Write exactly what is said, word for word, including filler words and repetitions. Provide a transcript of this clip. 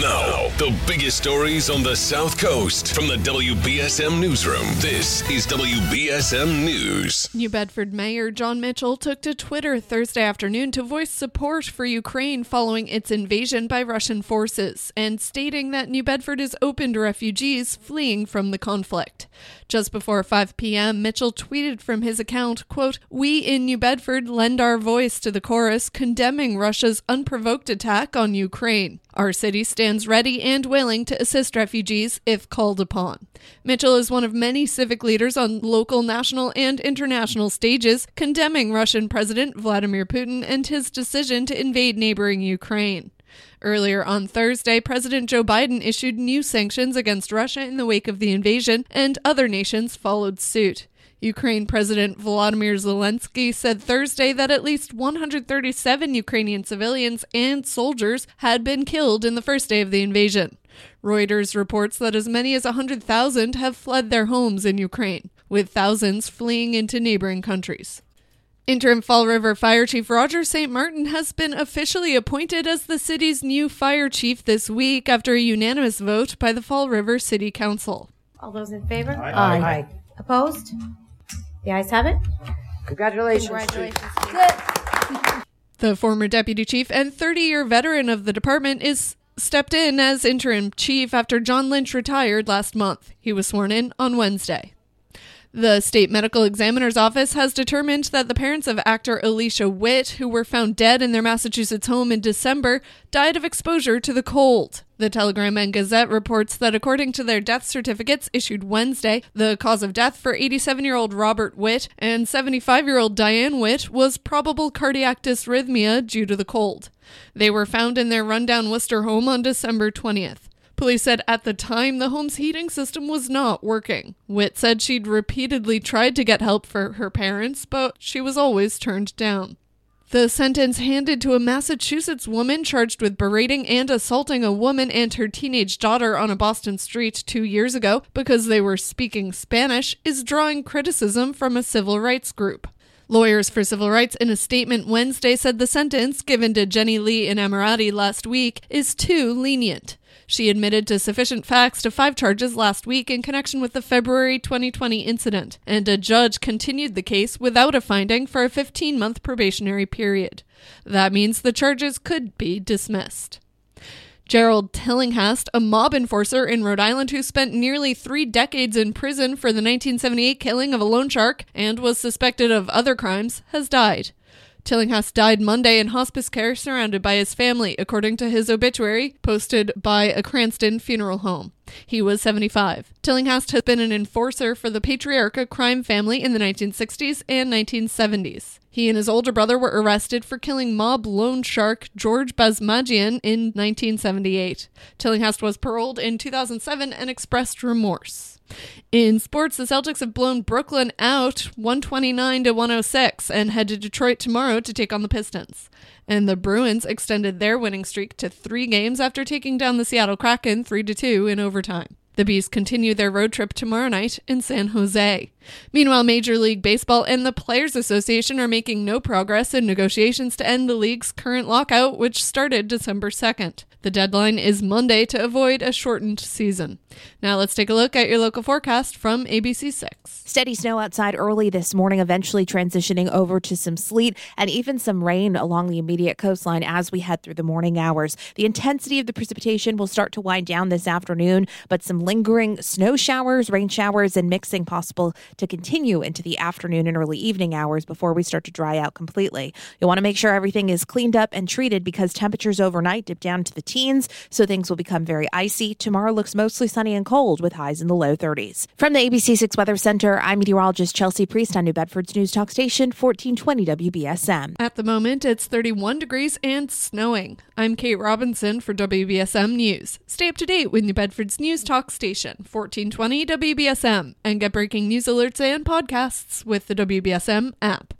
Now, the biggest stories on the South Coast from the W B S M Newsroom. This is W B S M News. New Bedford Mayor John Mitchell took to Twitter Thursday afternoon to voice support for Ukraine following its invasion by Russian forces and stating that New Bedford is open to refugees fleeing from the conflict. Just before five p.m., Mitchell tweeted from his account, quote, "We in New Bedford lend our voice to the chorus condemning Russia's unprovoked attack on Ukraine. Our city stands ready and willing to assist refugees if called upon." Mitchell is one of many civic leaders on local, national, and international stages condemning Russian President Vladimir Putin and his decision to invade neighboring Ukraine. Earlier on Thursday, President Joe Biden issued new sanctions against Russia in the wake of the invasion, and other nations followed suit. Ukraine President Volodymyr Zelensky said Thursday that at least one hundred thirty-seven Ukrainian civilians and soldiers had been killed in the first day of the invasion. Reuters reports that as many as one hundred thousand have fled their homes in Ukraine, with thousands fleeing into neighboring countries. Interim Fall River Fire Chief Roger Saint Martin has been officially appointed as the city's new fire chief this week after a unanimous vote by the Fall River City Council. All those in favor? Aye. Aye. Aye. Opposed? The ayes have it. Congratulations. Congratulations. Good. The former deputy chief and thirty-year veteran of the department is stepped in as interim chief after John Lynch retired last month. He was sworn in on Wednesday. The state medical examiner's office has determined that the parents of actor Alicia Witt, who were found dead in their Massachusetts home in December, died of exposure to the cold. The Telegram and Gazette reports that according to their death certificates issued Wednesday, the cause of death for eighty-seven-year-old Robert Witt and seventy-five-year-old Diane Witt was probable cardiac dysrhythmia due to the cold. They were found in their rundown Worcester home on December twentieth. Police said at the time the home's heating system was not working. Witt said she'd repeatedly tried to get help for her parents, but she was always turned down. The sentence handed to a Massachusetts woman charged with berating and assaulting a woman and her teenage daughter on a Boston street two years ago because they were speaking Spanish is drawing criticism from a civil rights group. Lawyers for civil rights in a statement Wednesday said the sentence given to Jenny Lee in Amarati last week is too lenient. She admitted to sufficient facts to five charges last week in connection with the February twenty twenty incident, and a judge continued the case without a finding for a fifteen-month probationary period. That means the charges could be dismissed. Gerald Tillinghast, a mob enforcer in Rhode Island who spent nearly three decades in prison for the nineteen seventy-eight killing of a loan shark and was suspected of other crimes, has died. Tillinghast died Monday in hospice care surrounded by his family, according to his obituary posted by a Cranston funeral home. He was seventy-five. Tillinghast has been an enforcer for the Patriarca crime family in the nineteen sixties and nineteen seventies. He and his older brother were arrested for killing mob loan shark George Basmajian in nineteen seventy-eight. Tillinghast was paroled in two thousand seven and expressed remorse. In sports, the Celtics have blown Brooklyn out one twenty-nine to one oh six and head to Detroit tomorrow to take on the Pistons. And the Bruins extended their winning streak to three games after taking down the Seattle Kraken three to two in overtime. The Bees continue their road trip tomorrow night in San Jose. Meanwhile, Major League Baseball and the Players Association are making no progress in negotiations to end the league's current lockout, which started December second. The deadline is Monday to avoid a shortened season. Now let's take a look at your local forecast from A B C six. Steady snow outside early this morning, eventually transitioning over to some sleet and even some rain along the immediate coastline as we head through the morning hours. The intensity of the precipitation will start to wind down this afternoon, but some lingering snow showers, rain showers, and mixing possible to continue into the afternoon and early evening hours before we start to dry out completely. You'll want to make sure everything is cleaned up and treated because temperatures overnight dip down to the teens, so things will become very icy. Tomorrow looks mostly sunny and cold with highs in the low thirties. From the A B C six Weather Center, I'm meteorologist Chelsea Priest on New Bedford's News Talk Station, fourteen twenty W B S M. At the moment, it's thirty-one degrees and snowing. I'm Kate Robinson for W B S M News. Stay up to date with New Bedford's News Talk Station, fourteen twenty W B S M, and get breaking news alerts and podcasts with the W B S M app.